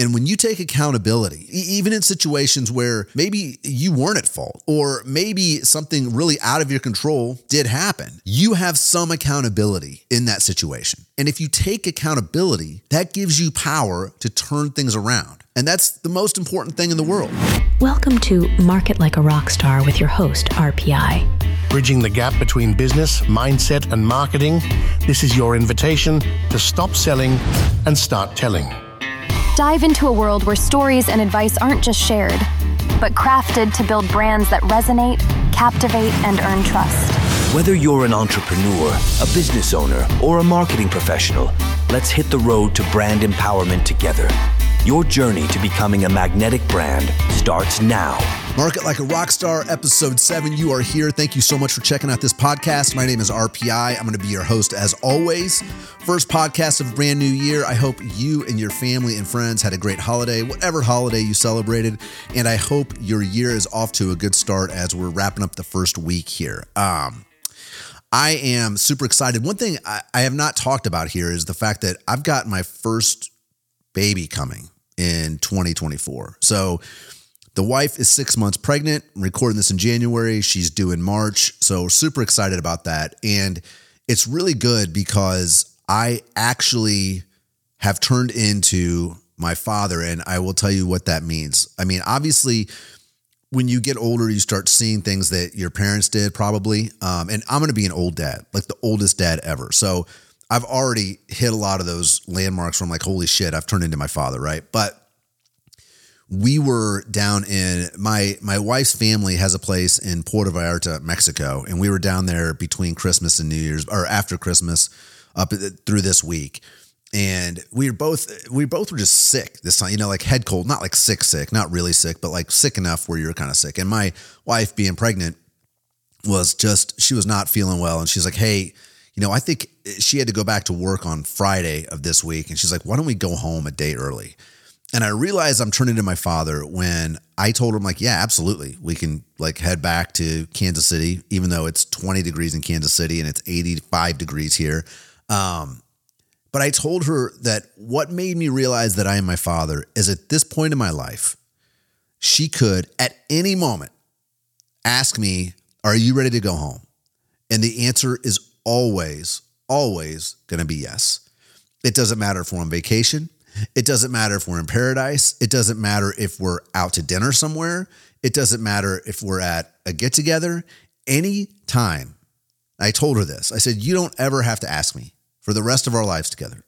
And when you take accountability, even in situations where maybe you weren't at fault or maybe something really out of your control did happen, you have some accountability in that situation. And if you take accountability, that gives you power to turn things around. And that's the most important thing in the world. Welcome to Market Like a Rockstar with your host, RPI. Bridging the gap between business, mindset, and marketing. This is your invitation to stop selling and start telling. Dive into a world where stories and advice aren't just shared, but crafted to build brands that resonate, captivate, and earn trust. Whether you're an entrepreneur, a business owner, or a marketing professional, let's hit the road to brand empowerment together. Your journey to becoming a magnetic brand starts now. Market Like a Rockstar, Episode 7. You are here. Thank you so much for checking out this podcast. My name is RPI. I'm going to be your host as always. First podcast of a brand new year. I hope you and your family and friends had a great holiday, whatever holiday you celebrated. And I hope your year is off to a good start as we're wrapping up the first week here. I am super excited. One thing I have not talked about here is the fact that I've got my first baby coming in 2024. So the wife is 6 months pregnant. I'm recording this in January. She's due in March. So super excited about that. And it's really good because I actually have turned into my father, and I will tell you what that means. I mean, obviously, when you get older, you start seeing things that your parents did probably. And I'm going to be an old dad, like the oldest dad ever. So I've already hit a lot of those landmarks where I'm like, holy shit, I've turned into my father, right? But we were down in, my wife's family has a place in Puerto Vallarta, Mexico, and we were down there between Christmas and New Year's, or after Christmas, up through this week. And we both were just sick this time, you know, like head cold, not like sick, not really sick, but like sick enough where you're kind of sick. And my wife being pregnant she was not feeling well. And she's like, hey, you know, I think she had to go back to work on Friday of this week. And she's like, why don't we go home a day early? And I realized I'm turning to my father when I told him, like, yeah, absolutely. We can like head back to Kansas City, even though it's 20 degrees in Kansas City and it's 85 degrees here. But I told her that what made me realize that I am my father is at this point in my life, she could at any moment ask me, are you ready to go home? And the answer is always going to be yes. It doesn't matter if we're on vacation. It doesn't matter if we're in paradise. It doesn't matter if we're out to dinner somewhere. It doesn't matter if we're at a get together. Any time. I told her this. I said, you don't ever have to ask me for the rest of our lives together.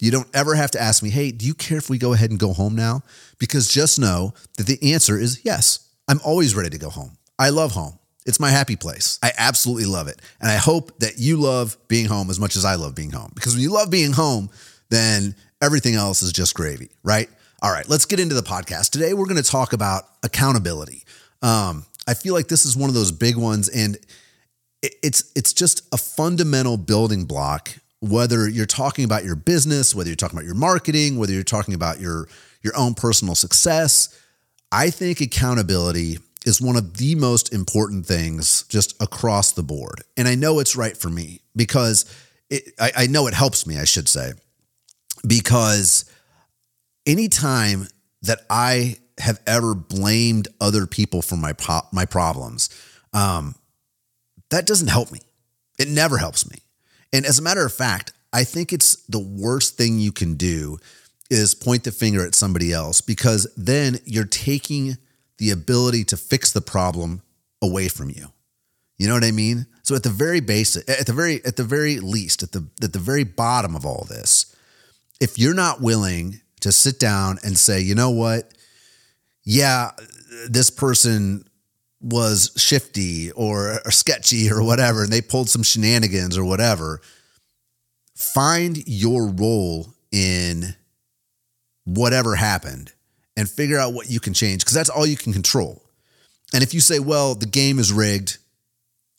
You don't ever have to ask me, hey, do you care if we go ahead and go home now? Because just know that the answer is yes. I'm always ready to go home. I love home. It's my happy place. I absolutely love it. And I hope that you love being home as much as I love being home. Because when you love being home, then everything else is just gravy, right? All right, let's get into the podcast. Today, we're going to talk about accountability. I feel like this is one of those big ones, and it's just a fundamental building block, whether you're talking about your business, whether you're talking about your marketing, whether you're talking about your own personal success. I think accountability is one of the most important things just across the board. And I know it's right for me because I know it helps me, I should say, because anytime that I have ever blamed other people for my problems, that doesn't help me. It never helps me. And as a matter of fact, I think it's the worst thing you can do is point the finger at somebody else, because then you're taking the ability to fix the problem away from you. You know what I mean? So at the very basic, at the very least, at the very bottom of all this, if you're not willing to sit down and say, you know what? Yeah, this person was shifty or sketchy or whatever, and they pulled some shenanigans or whatever. Find your role in whatever happened and figure out what you can change, because that's all you can control. And if you say, well, the game is rigged,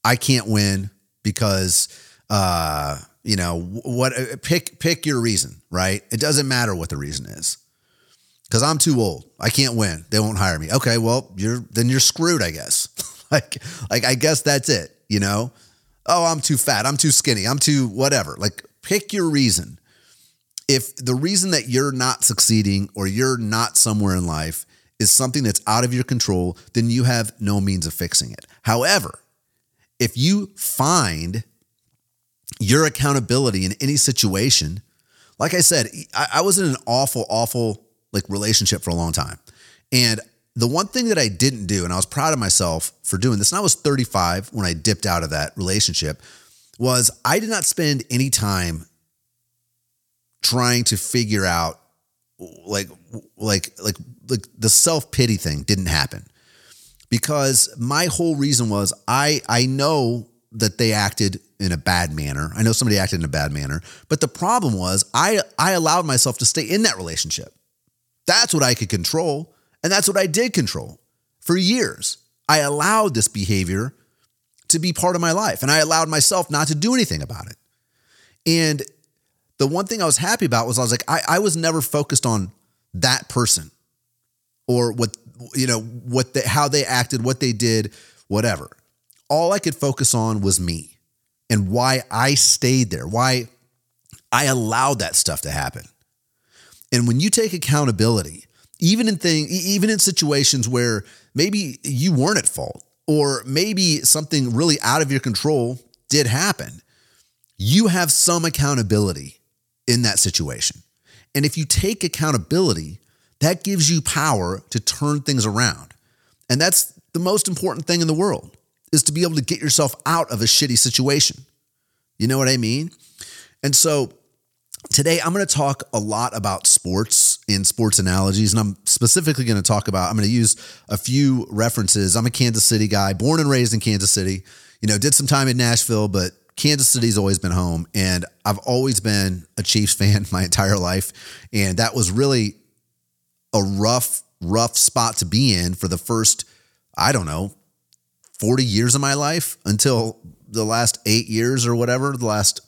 I can't win because, you know, what? Pick your reason, right? It doesn't matter what the reason is, because I'm too old. I can't win. They won't hire me. Okay, well, you're screwed, I guess. like I guess that's it, you know? Oh, I'm too fat. I'm too skinny. I'm too whatever. Like, pick your reason. if the reason that you're not succeeding or you're not somewhere in life is something that's out of your control, then you have no means of fixing it. However, if you find your accountability in any situation, like I said, I was in an awful like relationship for a long time. And the one thing that I didn't do, and I was proud of myself for doing this, and I was 35 when I dipped out of that relationship, was I did not spend any time trying to figure out, like the self-pity thing didn't happen, because my whole reason was I know that they acted in a bad manner. I know somebody acted in a bad manner, but the problem was I allowed myself to stay in that relationship. That's what I could control. And that's what I did control for years. I allowed this behavior to be part of my life, and I allowed myself not to do anything about it. And the one thing I was happy about was I was like, I was never focused on that person or how they acted, what they did, whatever. All I could focus on was me and why I stayed there, why I allowed that stuff to happen. And when you take accountability, even in situations where maybe you weren't at fault or maybe something really out of your control did happen, you have some accountability in that situation. And if you take accountability, that gives you power to turn things around. And that's the most important thing in the world, is to be able to get yourself out of a shitty situation. You know what I mean? And so today I'm going to talk a lot about sports and sports analogies. And I'm specifically going to talk about, I'm going to use a few references. I'm a Kansas City guy, born and raised in Kansas City, did some time in Nashville, but Kansas City's always been home, and I've always been a Chiefs fan my entire life. And that was really a rough spot to be in for the first, 40 years of my life, until the last 8 years or whatever, the last,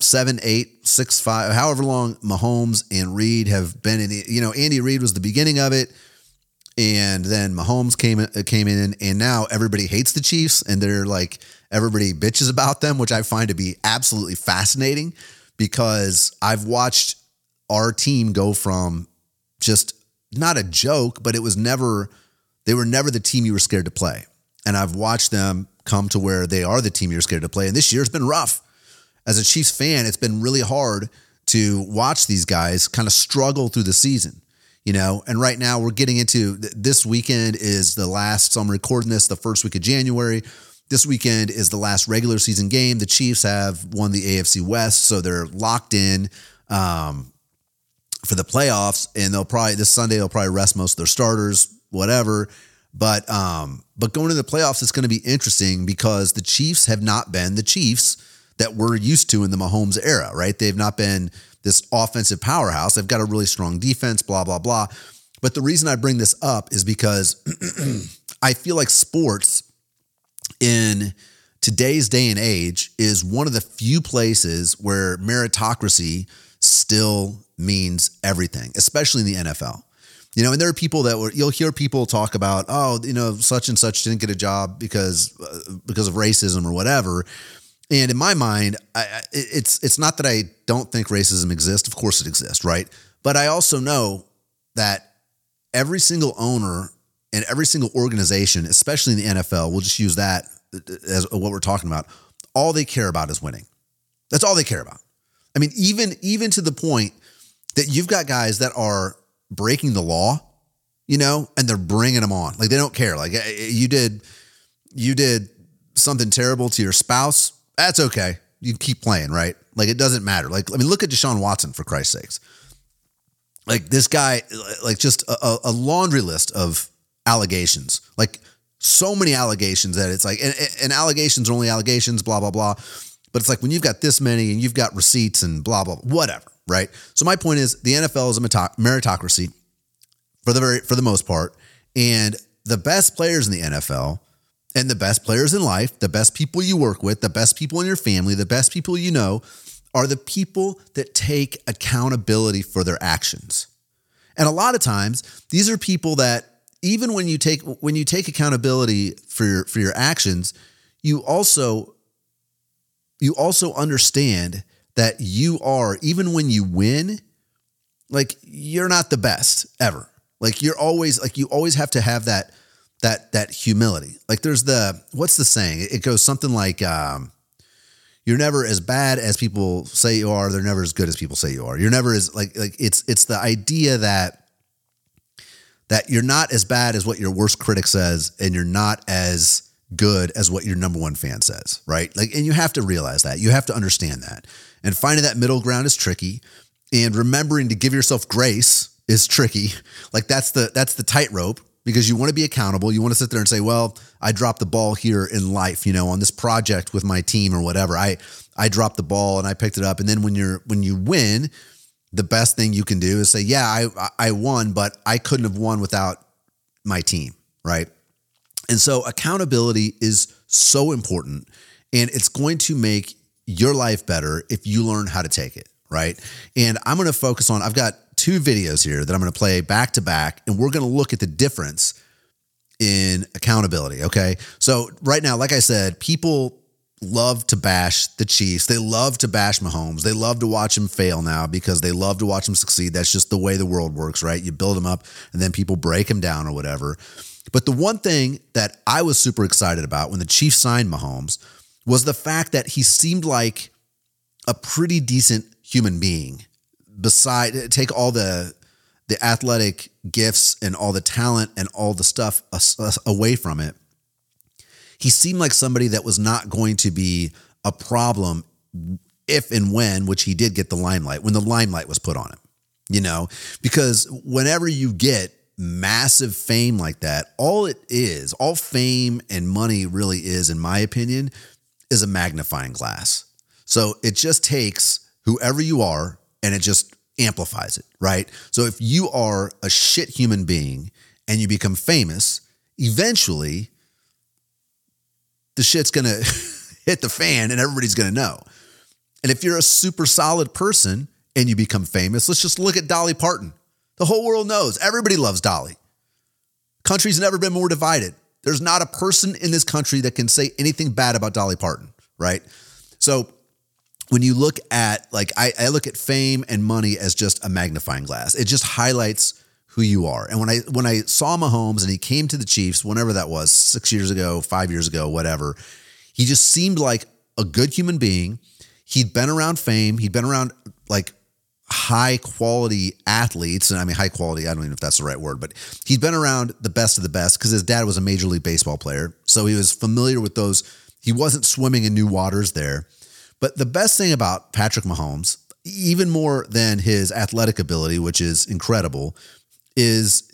7, 8, 6, 5, however long Mahomes and Reed have been in, Andy Reid was the beginning of it. And then Mahomes came in, and now everybody hates the Chiefs, and they're like, everybody bitches about them, which I find to be absolutely fascinating, because I've watched our team go from just not a joke, but it was never, they were never the team you were scared to play. And I've watched them come to where they are the team you're scared to play. And this year's been rough. As a Chiefs fan, it's been really hard to watch these guys kind of struggle through the season. And right now we're getting into this weekend is the last, so I'm recording this the first week of January. This weekend is the last regular season game. The Chiefs have won the AFC West, so they're locked in for the playoffs, and this Sunday they'll probably rest most of their starters, whatever. But going to the playoffs, it's going to be interesting, because the Chiefs have not been the Chiefs that we're used to in the Mahomes era, right? They've not been this offensive powerhouse. They've got a really strong defense, blah, blah, blah. But the reason I bring this up is because I feel like sports in today's day and age is one of the few places where meritocracy still means everything, especially in the NFL. And there are people you'll hear people talk about, such and such didn't get a job because of racism or whatever. And in my mind, it's not that I don't think racism exists. Of course it exists, right? But I also know that every single owner and every single organization, especially in the NFL, we'll just use that as what we're talking about, all they care about is winning. That's all they care about. I mean, even to the point that you've got guys that are breaking the law, and they're bringing them on. Like, they don't care. Like, you did something terrible to your spouse. That's okay. You keep playing, right? Like, it doesn't matter. Like, I mean, look at Deshaun Watson, for Christ's sakes. Like, this guy, like, just a laundry list of allegations, like so many allegations that it's like, and allegations are only allegations, blah, blah, blah. But it's like, when you've got this many and you've got receipts and blah, blah, whatever, right? So my point is, the NFL is a meritocracy for the most part. And the best players in the NFL and the best players in life, the best people you work with, the best people in your family, the best people you know, are the people that take accountability for their actions. And a lot of times, these are people that even when you take accountability for your actions, you also understand that you are, even when you win, like you're not the best ever. Like you're always, like you always have to have that humility. Like there's what's the saying? It goes something like, you're never as bad as people say you are. They're never as good as people say you are. You're never as like it's the idea that you're not as bad as what your worst critic says, and you're not as good as what your number one fan says, right? Like, and you have to realize that. You have to understand that. And finding that middle ground is tricky, and remembering to give yourself grace is tricky. Like that's the tightrope, because you want to be accountable. You want to sit there and say, well, I dropped the ball here in life, you know, on this project with my team or whatever. I dropped the ball and I picked it up. And then when you win, the best thing you can do is say, yeah, I won, but I couldn't have won without my team, right? And so accountability is so important, and it's going to make your life better if you learn how to take it, right? And I'm going to focus on, I've got two videos here that I'm going to play back to back, and we're going to look at the difference in accountability, okay? So right now, like I said, people love to bash the Chiefs. They love to bash Mahomes. They love to watch him fail now because they love to watch him succeed. That's just the way the world works, right? You build him up and then people break him down or whatever. But the one thing that I was super excited about when the Chiefs signed Mahomes was the fact that he seemed like a pretty decent human being. Beside, take all the athletic gifts and all the talent and all the stuff away from it, he seemed like somebody that was not going to be a problem if and when, which he did get the limelight, when the limelight was put on him, you know, because whenever you get massive fame like that, all fame and money really is, in my opinion, is a magnifying glass. So it just takes whoever you are and it just amplifies it, right? So if you are a shit human being and you become famous, eventually the shit's going to hit the fan and everybody's going to know. And if you're a super solid person and you become famous, let's just look at Dolly Parton. The whole world knows. Everybody loves Dolly. Country's never been more divided. There's not a person in this country that can say anything bad about Dolly Parton, right? So when you look at, like, I look at fame and money as just a magnifying glass. It just highlights who you are. And when I saw Mahomes and he came to the Chiefs, whenever that was, 6 years ago, 5 years ago, whatever, he just seemed like a good human being. He'd been around fame. He'd been around like high quality athletes. And I mean, high quality, I don't even know if that's the right word, but he'd been around the best of the best because his dad was a Major League Baseball player. So he was familiar with those. He wasn't swimming in new waters there. But the best thing about Patrick Mahomes, even more than his athletic ability, which is incredible, is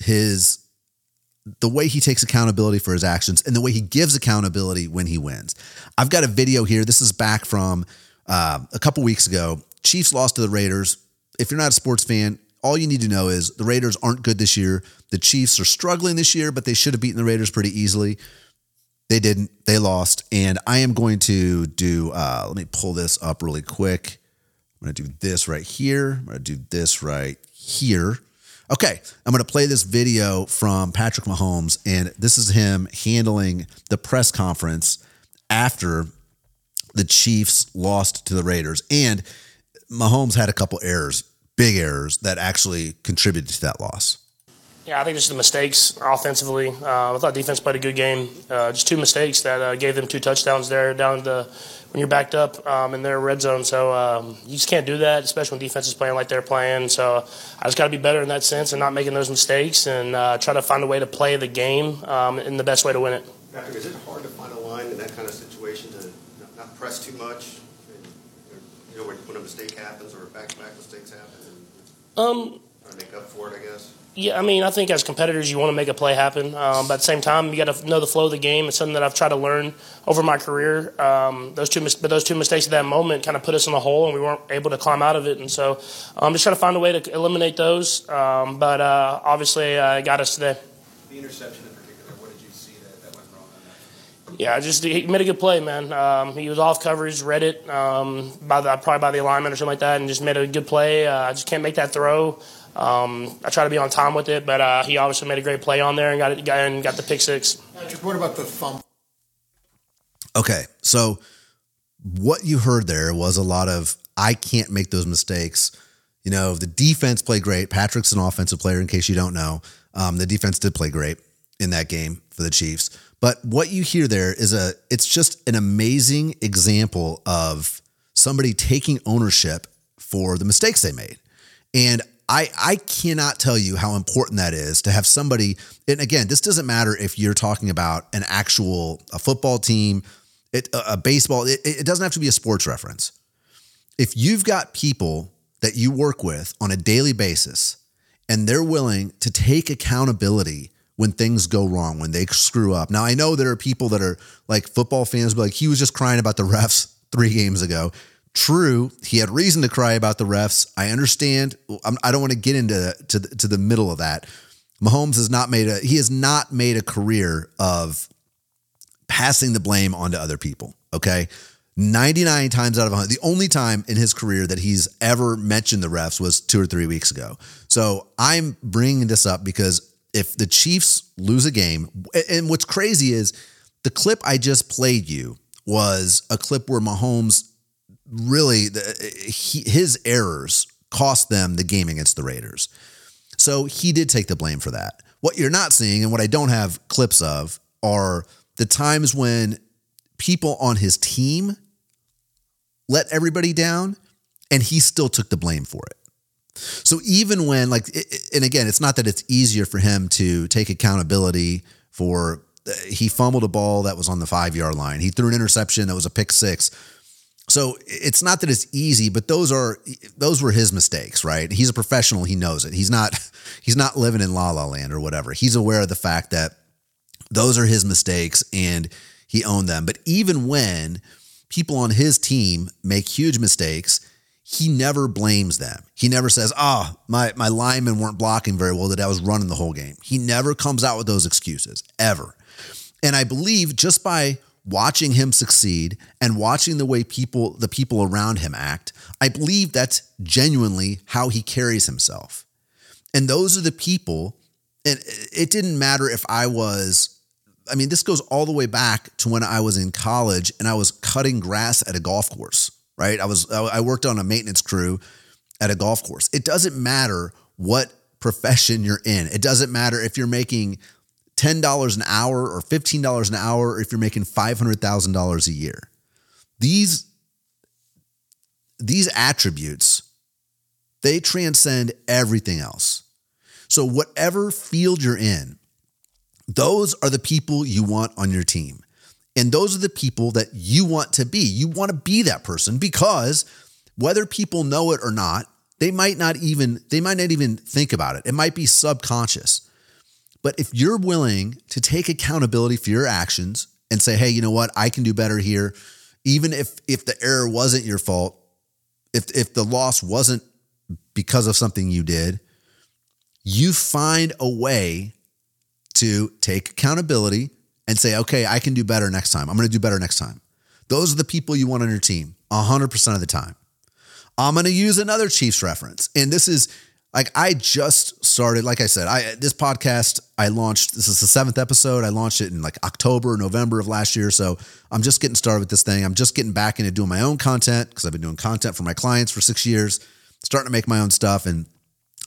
the way he takes accountability for his actions and the way he gives accountability when he wins. I've got a video here. This is back from a couple weeks ago. Chiefs lost to the Raiders. If you're not a sports fan, all you need to know is the Raiders aren't good this year. The Chiefs are struggling this year, but they should have beaten the Raiders pretty easily. They didn't. They lost. And I am going to do, let me pull this up really quick. I'm going to do this right here. I'm going to do this right here. Okay, I'm going to play this video from Patrick Mahomes, and this is him handling the press conference after the Chiefs lost to the Raiders. And Mahomes had a couple errors, big errors, that actually contributed to that loss. Yeah, I think just the mistakes offensively. I thought defense played a good game. Just two mistakes that gave them two touchdowns there down the when you're backed up in their red zone. So you just can't do that, especially when defense is playing like they're playing. So I just got to be better in that sense and not making those mistakes and try to find a way to play the game in the best way to win it. Patrick, is it hard to find a line in that kind of situation to not press too much? And, you know, when a mistake happens or back-to-back mistakes happen? And try to make up for it, I guess. Yeah, I mean, I think as competitors, you want to make a play happen. But at the same time, you got to know the flow of the game. It's something that I've tried to learn over my career. Those two mistakes at that moment kind of put us in a hole, and we weren't able to climb out of it. And so I'm just trying to find a way to eliminate those. But obviously, it got us today. The interception in particular, what did you see that went wrong on that? Yeah, he made a good play, man. He was off coverage, read it, probably by the alignment or something like that, and just made a good play. I just can't make that throw. I try to be on time with it, but he obviously made a great play on there and got the pick six. Patrick, what about the fumble? Okay, so what you heard there was a lot of I can't make those mistakes. You know, the defense played great. Patrick's an offensive player, in case you don't know. The defense did play great in that game for the Chiefs. But what you hear there is it's just an amazing example of somebody taking ownership for the mistakes they made. And I cannot tell you how important that is to have somebody. And again, this doesn't matter if you're talking about an actual, a football team, a baseball, it doesn't have to be a sports reference. If you've got people that you work with on a daily basis and they're willing to take accountability when things go wrong, when they screw up. Now, I know there are people that are like football fans, but like, he was just crying about the refs 3 games ago. True. He had reason to cry about the refs. I understand. I don't want to get into to the middle of that. Mahomes has not made a career of passing the blame onto other people. Okay. 99 times out of 100, the only time in his career that he's ever mentioned the refs was 2 or 3 weeks ago. So I'm bringing this up because if the Chiefs lose a game, and what's crazy is the clip I just played you was a clip where Mahomes really, his errors cost them the game against the Raiders. So he did take the blame for that. What you're not seeing and what I don't have clips of are the times when people on his team let everybody down and he still took the blame for it. So even when and again, it's not that it's easier for him to take accountability for, he fumbled a ball that was on the 5-yard line. He threw an interception that was a pick six. So it's not that it's easy, but those were his mistakes, right? He's a professional. He knows it. He's not living in la la land or whatever. He's aware of the fact that those are his mistakes and he owned them. But even when people on his team make huge mistakes, he never blames them. He never says, my linemen weren't blocking very well, that I was running the whole game. He never comes out with those excuses, ever. And I believe just by watching him succeed and watching the way the people around him act, I believe that's genuinely how he carries himself. And those are the people, and it didn't matter if this goes all the way back to when I was in college and I was cutting grass at a golf course. Right? I worked on a maintenance crew at a golf course. It doesn't matter what profession you're in. It doesn't matter if you're making $10 an hour or $15 an hour, or if you're making $500,000 a year. These attributes, they transcend everything else. So whatever field you're in, those are the people you want on your team. And those are the people that you want to be. You want to be that person, because whether people know it or not, they might not even think about it. It might be subconscious. But if you're willing to take accountability for your actions and say, hey, you know what? I can do better here. Even if the error wasn't your fault, if the loss wasn't because of something you did, you find a way to take accountability and say, okay, I can do better next time. I'm going to do better next time. Those are the people you want on your team 100% of the time. I'm going to use another Chiefs reference. And this is I just started, like I said, this podcast I launched, this is the 7th episode. I launched it in October, November of last year. So I'm just getting started with this thing. I'm just getting back into doing my own content because I've been doing content for my clients for 6 years, starting to make my own stuff. And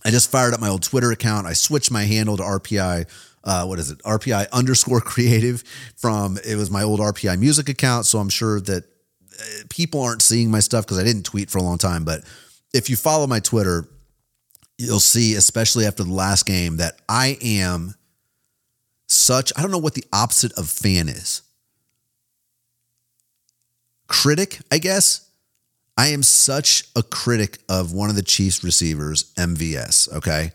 I just fired up my old Twitter account. I switched my handle to RPI. RPI _creative from, it was my old RPI music account. So I'm sure that people aren't seeing my stuff because I didn't tweet for a long time. But if you follow my Twitter, you'll see, especially after the last game, that I am I don't know what the opposite of fan is. Critic, I guess. I am such a critic of one of the Chiefs receivers, MVS. Okay.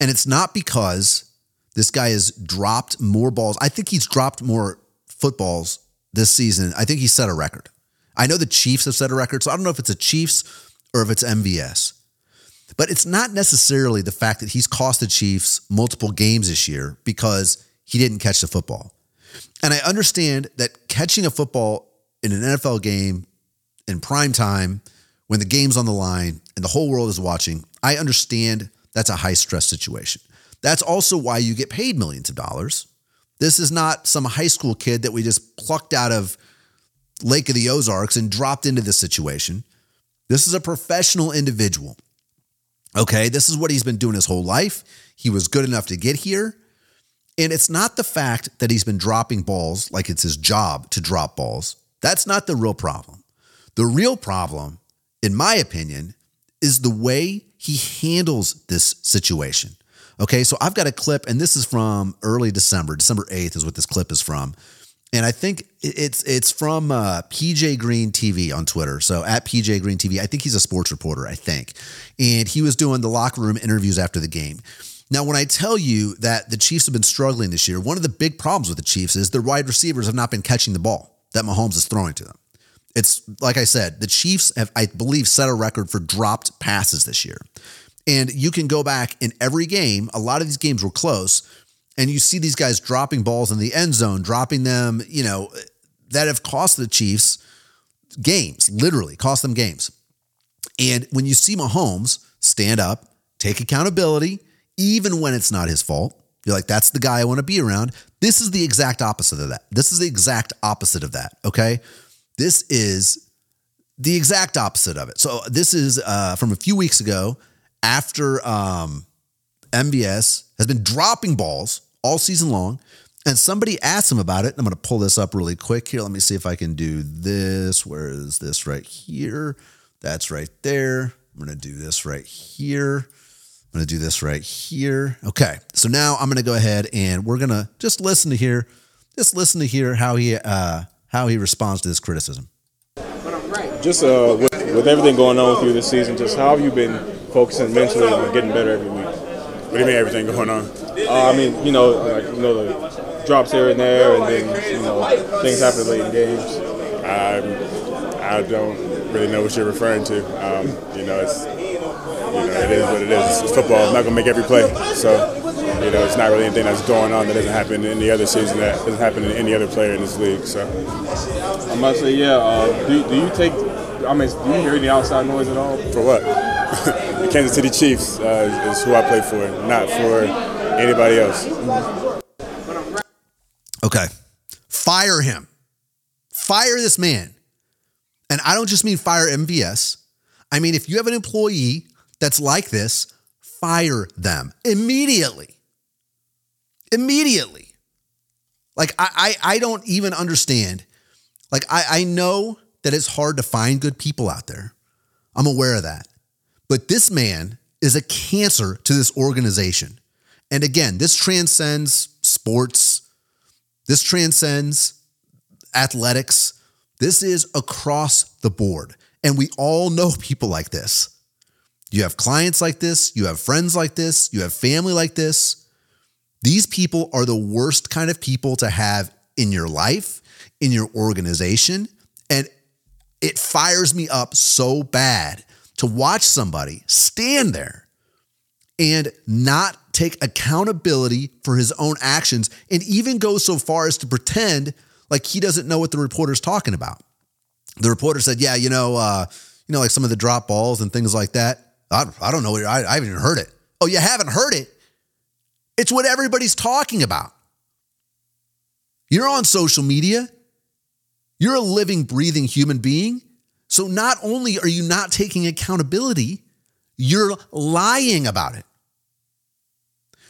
And it's not because this guy has dropped more balls. I think he's dropped more footballs this season. I think he set a record. I know the Chiefs have set a record, so I don't know if it's a Chiefs or if it's MVS. But it's not necessarily the fact that he's cost the Chiefs multiple games this year because he didn't catch the football. And I understand that catching a football in an NFL game in prime time when the game's on the line and the whole world is watching, I understand that's a high-stress situation. That's also why you get paid millions of dollars. This is not some high school kid that we just plucked out of Lake of the Ozarks and dropped into this situation. This is a professional individual. Okay, this is what he's been doing his whole life. He was good enough to get here. And it's not the fact that he's been dropping balls like it's his job to drop balls. That's not the real problem. The real problem, in my opinion, is the way he handles this situation. Okay, so I've got a clip, and this is from early December. December 8th is what this clip is from. And I think it's from PJ Green TV on Twitter. So at PJ Green TV, I think he's a sports reporter, I think. And he was doing the locker room interviews after the game. Now, when I tell you that the Chiefs have been struggling this year, one of the big problems with the Chiefs is their wide receivers have not been catching the ball that Mahomes is throwing to them. It's like I said, the Chiefs have, I believe, set a record for dropped passes this year. And you can go back in every game. A lot of these games were close. And you see these guys dropping balls in the end zone, dropping them, you know, that have cost the Chiefs games, literally cost them games. And when you see Mahomes stand up, take accountability, even when it's not his fault, you're like, that's the guy I want to be around. This is the exact opposite of that. This is the exact opposite of that, okay? This is the exact opposite of it. So this is from a few weeks ago after MVS has been dropping balls all season long, and somebody asked him about it. I'm going to pull this up really quick here. Let me see if I can do this. Where is this right here? That's right there. I'm going to do this right here. I'm going to do this right here. Okay, so now I'm going to go ahead and we're going to just listen to hear. Just listen to hear how he responds to this criticism. Just with everything going on through this season, just how have you been focusing mentally on getting better every week? What do you mean everything going on? I mean, you know, like, you know, the drops here and there, and then, you know, things happen late in games. I don't really know what you're referring to. You know, it's, you know, it is what it is. It's football. I'm not going to make every play. So, you know, it's not really anything that's going on that doesn't happen in the other season, that doesn't happen to any other player in this league. So, I must say, yeah, do you hear any outside noise at all? For what? The Kansas City Chiefs is who I play for, not for anybody else. Okay. Fire him. Fire this man. And I don't just mean fire MVS. I mean, if you have an employee that's like this, fire them immediately. Immediately. Like, I don't even understand. Like, I know that it's hard to find good people out there. I'm aware of that. But this man is a cancer to this organization. And again, this transcends sports. This transcends athletics. This is across the board. And we all know people like this. You have clients like this. You have friends like this. You have family like this. These people are the worst kind of people to have in your life, in your organization. And it fires me up so bad to watch somebody stand there and not take accountability for his own actions and even go so far as to pretend like he doesn't know what the reporter's talking about. The reporter said, yeah, you know, like some of the drop balls and things like that. I don't know. I haven't even heard it. Oh, you haven't heard it? It's what everybody's talking about. You're on social media. You're a living, breathing human being. So not only are you not taking accountability, you're lying about it.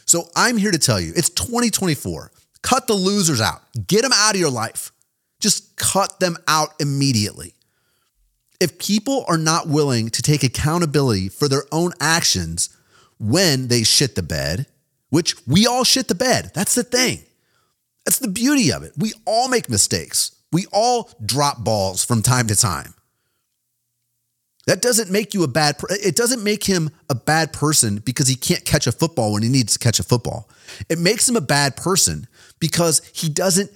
So I'm here to tell you, it's 2024. Cut the losers out. Get them out of your life. Just cut them out immediately. If people are not willing to take accountability for their own actions when they shit the bed, which we all shit the bed. That's the thing. That's the beauty of it. We all make mistakes. We all drop balls from time to time. That doesn't make you a bad person. It doesn't make him a bad person because he can't catch a football when he needs to catch a football. It makes him a bad person because he doesn't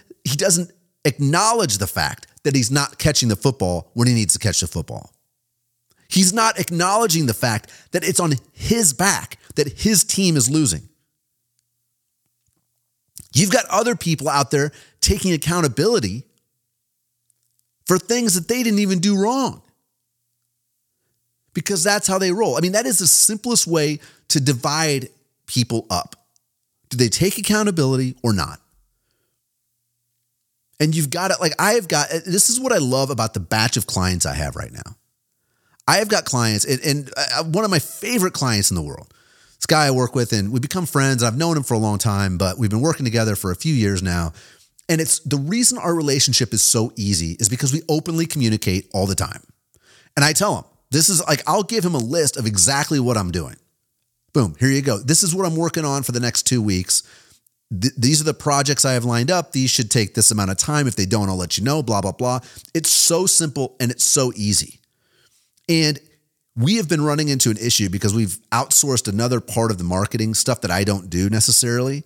acknowledge the fact that he's not catching the football when he needs to catch the football. He's not acknowledging the fact that it's on his back that his team is losing. You've got other people out there taking accountability for things that they didn't even do wrong. Because that's how they roll. I mean, that is the simplest way to divide people up. Do they take accountability or not? And you've got it. Like, this is what I love about the batch of clients I have right now. I have got clients, and one of my favorite clients in the world, this guy I work with, and we've become friends. I've known him for a long time, but we've been working together for a few years now. And it's the reason our relationship is so easy is because we openly communicate all the time. And I tell him, this is like, I'll give him a list of exactly what I'm doing. Boom, here you go. This is what I'm working on for the next 2 weeks. These are the projects I have lined up. These should take this amount of time. If they don't, I'll let you know, blah, blah, blah. It's so simple and it's so easy. And we have been running into an issue because we've outsourced another part of the marketing stuff that I don't do necessarily.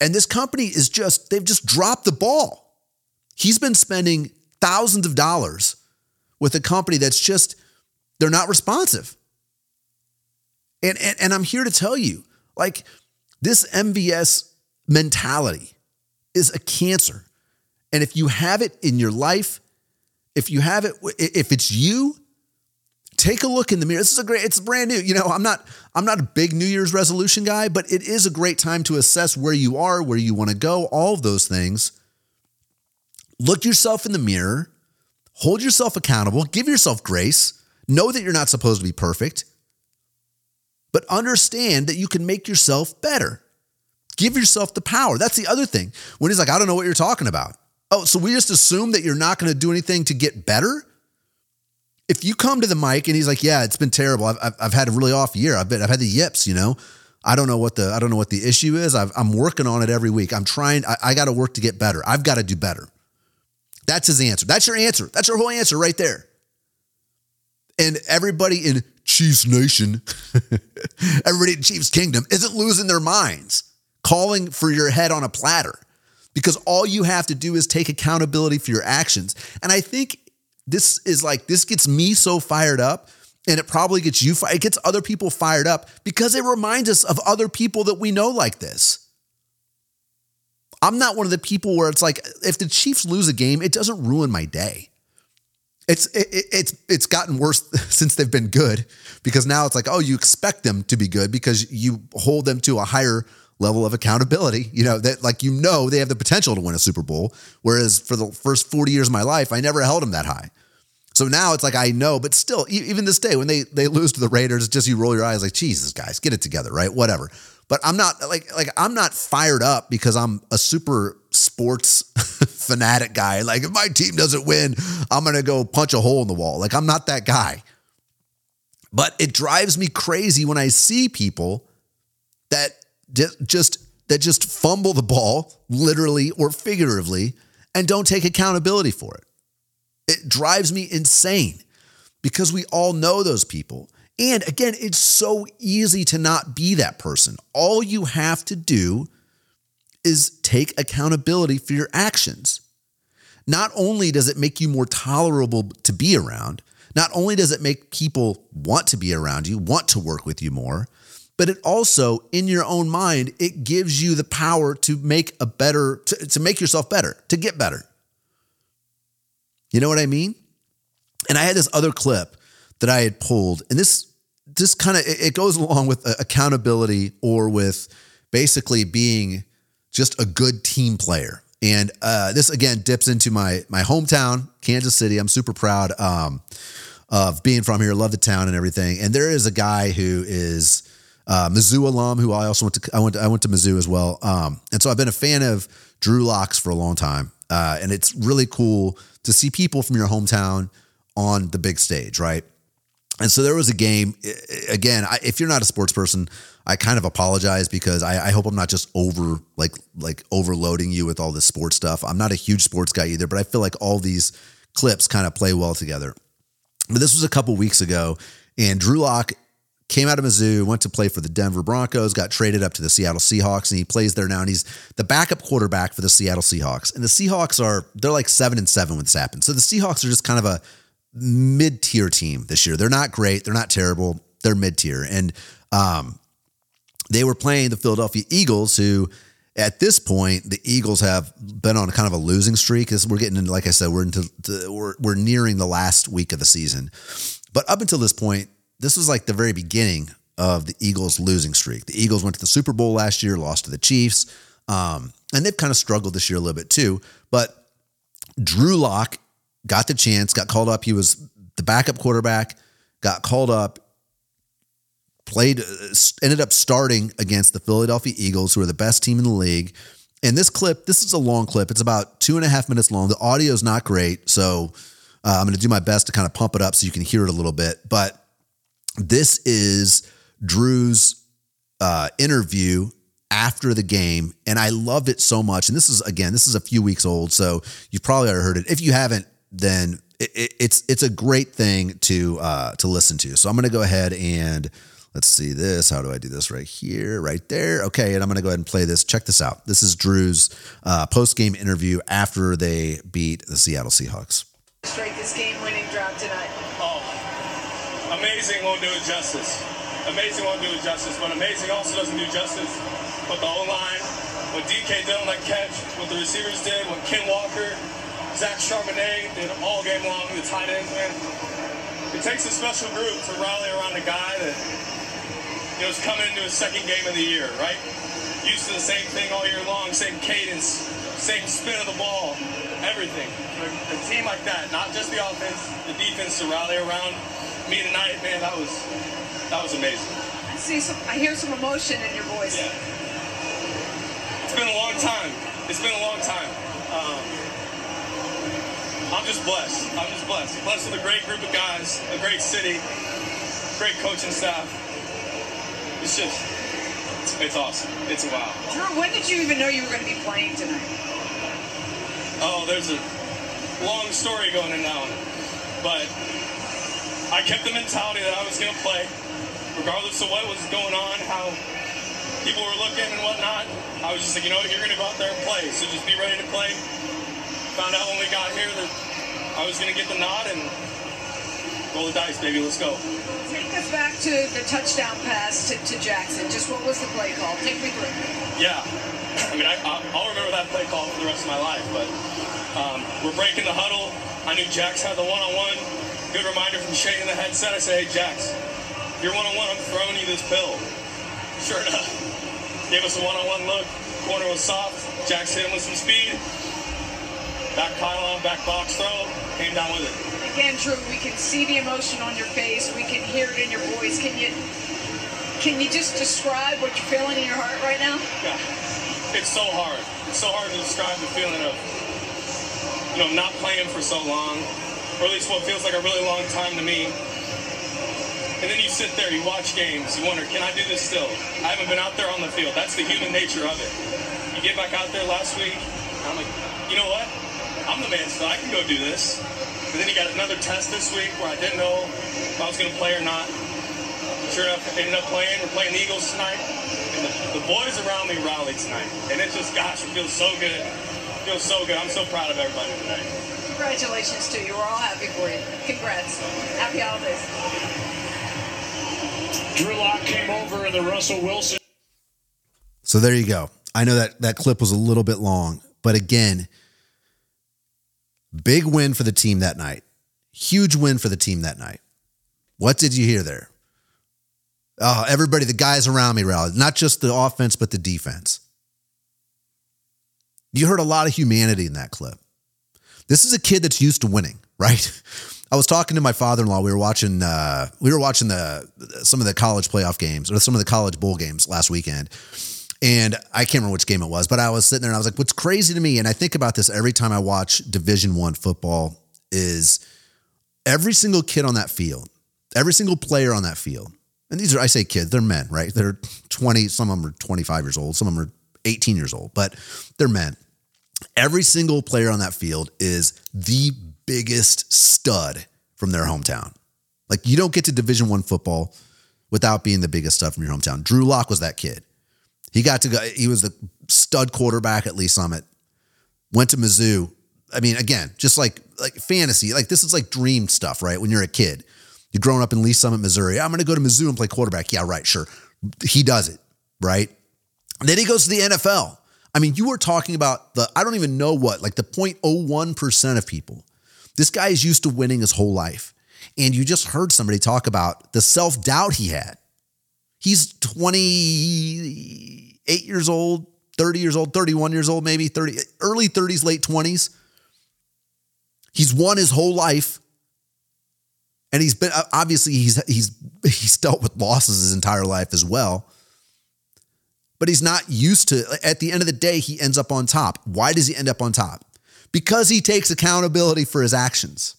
And this company is just, they've just dropped the ball. He's been spending thousands of dollars with a company that's just, they're not responsive. And I'm here to tell you, like, this MVS mentality is a cancer. And if you have it in your life, if you have it, if it's you, take a look in the mirror. This is it's brand new. You know, I'm not a big New Year's resolution guy, but it is a great time to assess where you are, where you want to go, all of those things. Look yourself in the mirror, hold yourself accountable, give yourself grace, know that you're not supposed to be perfect, but understand that you can make yourself better. Give yourself the power. That's the other thing. When he's like, I don't know what you're talking about. Oh, so we just assume that you're not going to do anything to get better? If you come to the mic and he's like, yeah, it's been terrible. I've had a really off year. I've had the yips, you know, I don't know what the issue is. I'm working on it every week. I'm trying, I got to work to get better. I've got to do better. That's his answer. That's your answer. That's your whole answer right there. And everybody in Chiefs Nation, everybody in Chiefs Kingdom isn't losing their minds calling for your head on a platter, because all you have to do is take accountability for your actions. And I think this gets me so fired up, and it probably gets you fired. It gets other people fired up because it reminds us of other people that we know like this. I'm not one of the people where it's like, if the Chiefs lose a game, it doesn't ruin my day. It's gotten worse since they've been good, because now it's like, oh, you expect them to be good because you hold them to a higher level of accountability, you know, that like, you know, they have the potential to win a Super Bowl. Whereas for the first 40 years of my life, I never held them that high. So now it's like, I know, but still, even this day when they lose to the Raiders, just, you roll your eyes like, Jesus, guys, get it together, right? Whatever. But I'm not like I'm not fired up because I'm a super sports fanatic guy. Like, if my team doesn't win, I'm going to go punch a hole in the wall. Like, I'm not that guy, but it drives me crazy when I see people that just fumble the ball, literally or figuratively, and don't take accountability for it. It drives me insane because we all know those people. And again, it's so easy to not be that person. All you have to do is take accountability for your actions. Not only does it make you more tolerable to be around, not only does it make people want to be around you, want to work with you more, but it also, in your own mind, it gives you the power to make a better, to make yourself better, to get better. You know what I mean? And I had this other clip that I had pulled, and this kind of, it goes along with accountability, or with basically being just a good team player. And this again dips into my hometown, Kansas City. I'm super proud of being from here. Love the town and everything. And there is a guy who is Mizzou alum, who I also went to Mizzou as well. And so I've been a fan of Drew Lock's for a long time. And it's really cool to see people from your hometown on the big stage, right? And so there was a game. Again, if you're not a sports person, I kind of apologize, because I hope I'm not just overloading you with all this sports stuff. I'm not a huge sports guy either, but I feel like all these clips kind of play well together. But this was a couple weeks ago, and Drew Lock came out of Mizzou, went to play for the Denver Broncos, got traded up to the Seattle Seahawks, and he plays there now, and he's the backup quarterback for the Seattle Seahawks. And the Seahawks they're like 7-7 when this happens. So the Seahawks are just kind of a mid-tier team this year. They're not great. They're not terrible. They're mid-tier. And they were playing the Philadelphia Eagles, who at this point, the Eagles have been on kind of a losing streak. We're getting into, like I said, we're nearing the last week of the season. But up until this point, this was like the very beginning of the Eagles losing streak. The Eagles went to the Super Bowl last year, lost to the Chiefs. And they've kind of struggled this year a little bit too. But Drew Lock got the chance, got called up. He was the backup quarterback. got called up, played, ended up starting against the Philadelphia Eagles, who are the best team in the league. And this clip, this is a long clip. It's about 2.5 minutes long. The audio is not great, so I'm going to do my best to kind of pump it up so you can hear it a little bit. But this is Drew's interview after the game, and I loved it so much. And this is, again, this is a few weeks old, so you've probably already heard it. If you haven't, then it's a great thing to listen to. So I'm going to go ahead and let's see this. How do I do this right here, right there? Okay, and I'm going to go ahead and play this. Check this out. This is Drew's post-game interview after they beat the Seattle Seahawks. Strike this game-winning drive tonight. Oh, amazing won't do it justice. Amazing won't do it justice, but amazing also doesn't do justice. What the O-line, what DK did on that catch, what the receivers did, what Ken Walker, Zach Charbonnet did all game long, the tight ends, man. It takes a special group to rally around a guy that... It was coming into his second game of the year, right? Used to the same thing all year long, same cadence, same spin of the ball, everything. A team like that, not just the offense, the defense to rally around me tonight, man, that was amazing. I hear some emotion in your voice. Yeah. It's been a long time. I'm just blessed. Blessed with a great group of guys, a great city, great coaching staff. It's just, it's awesome. It's wow. Drew, when did you even know you were going to be playing tonight? Oh, there's a long story going in that one. But I kept the mentality that I was going to play, regardless of what was going on, how people were looking and whatnot. I was just like, you know what, you're going to go out there and play, so just be ready to play. Found out when we got here that I was going to get the nod and roll the dice, baby, let's go. Take us back to the touchdown pass to Jackson. Just what was the play call? Take me through. Yeah. I mean, I'll remember that play call for the rest of my life, but we're breaking the huddle. I knew Jax had the one-on-one. Good reminder from Shane in the headset. I said, hey, Jax, you're one-on-one. I'm throwing you this pill. Sure enough. Gave us a one-on-one look. Corner was soft. Jax hit him with some speed. Back pylon, back box throw. Came down with it. Again, Drew, we can see the emotion on your face. We can hear it in your voice. Can you just describe what you're feeling in your heart right now? Yeah, it's so hard. It's so hard to describe the feeling of, you know, not playing for so long, or at least what feels like a really long time to me. And then you sit there, you watch games, you wonder, can I do this still? I haven't been out there on the field. That's the human nature of it. You get back out there last week, and I'm like, you know what? I'm the man still. I can go do this. But then you got another test this week where I didn't know if I was going to play or not. Sure enough, I ended up playing. We're playing the Eagles tonight. And the boys around me rallied tonight. And it just, gosh, it feels so good. It feels so good. I'm so proud of everybody tonight. Congratulations to you. We're all happy for you. Congrats. Happy holidays. Drew Lock came over in the Russell Wilson. So there you go. I know that clip was a little bit long. But again... Big win for the team that night. Huge win for the team that night. What did you hear there? Oh, everybody, the guys around me rallied. Not just the offense, but the defense. You heard a lot of humanity in that clip. This is a kid that's used to winning, right? I was talking to my father-in-law. We were watching some of the college playoff games or some of the college bowl games last weekend. And I can't remember which game it was, but I was sitting there and I was like, what's crazy to me, and I think about this every time I watch Division I football, is every single kid on that field, every single player on that field, and these are, I say kids, they're men, right? They're 20, some of them are 25 years old, some of them are 18 years old, but they're men. Every single player on that field is the biggest stud from their hometown. Like, you don't get to Division I football without being the biggest stud from your hometown. Drew Lock was that kid. He got to go. He was the stud quarterback at Lee Summit. Went to Mizzou. I mean, again, just like fantasy. Like, this is like dream stuff, right? When you're a kid, you're growing up in Lee Summit, Missouri. I'm going to go to Mizzou and play quarterback. Yeah, right. Sure. He does it, right? And then he goes to the NFL. I mean, you were talking about I don't even know what, like the 0.01% of people. This guy is used to winning his whole life. And you just heard somebody talk about the self-doubt he had. He's 28 years old, 30 years old, 31 years old, maybe 30, early 30s, late 20s. He's won his whole life. And he's been, obviously he's dealt with losses his entire life as well, but he's not used to, at the end of the day, he ends up on top. Why does he end up on top? Because he takes accountability for his actions,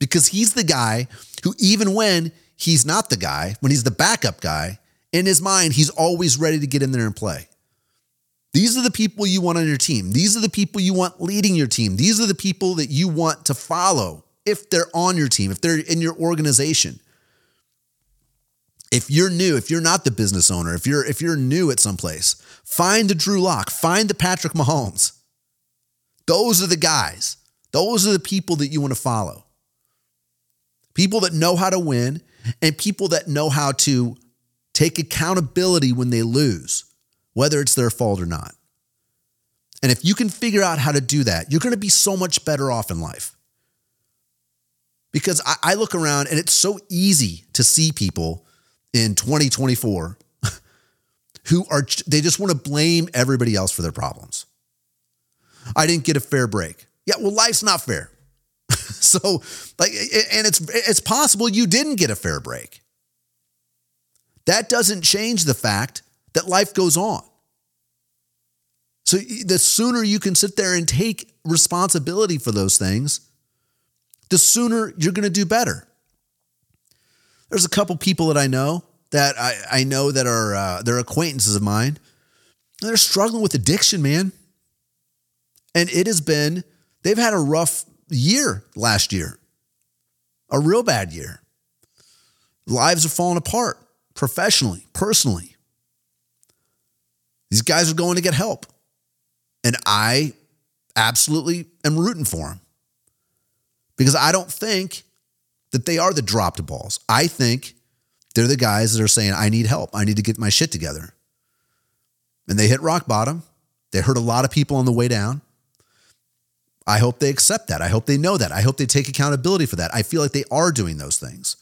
because he's the guy who, even when he's not the guy, when he's the backup guy, in his mind, he's always ready to get in there and play. These are the people you want on your team. These are the people you want leading your team. These are the people that you want to follow if they're on your team, if they're in your organization. If you're new, if you're not the business owner, if you're new at someplace, find the Drew Lock, find the Patrick Mahomes. Those are the guys. Those are the people that you want to follow. People that know how to win and people that know how to take accountability when they lose, whether it's their fault or not. And if you can figure out how to do that, you're going to be so much better off in life. Because I look around and it's so easy to see people in 2024 who are, they just want to blame everybody else for their problems. I didn't get a fair break. Yeah, well, life's not fair. So, like, and it's possible you didn't get a fair break. That doesn't change the fact that life goes on. So the sooner you can sit there and take responsibility for those things, the sooner you're going to do better. There's a couple people that I know that are they're acquaintances of mine. They're struggling with addiction, man. And they've had a rough year last year, a real bad year. Lives are falling apart. Professionally, personally, these guys are going to get help. And I absolutely am rooting for them, because I don't think that they are the dropped balls. I think they're the guys that are saying, I need help. I need to get my shit together. And they hit rock bottom. They hurt a lot of people on the way down. I hope they accept that. I hope they know that. I hope they take accountability for that. I feel like they are doing those things.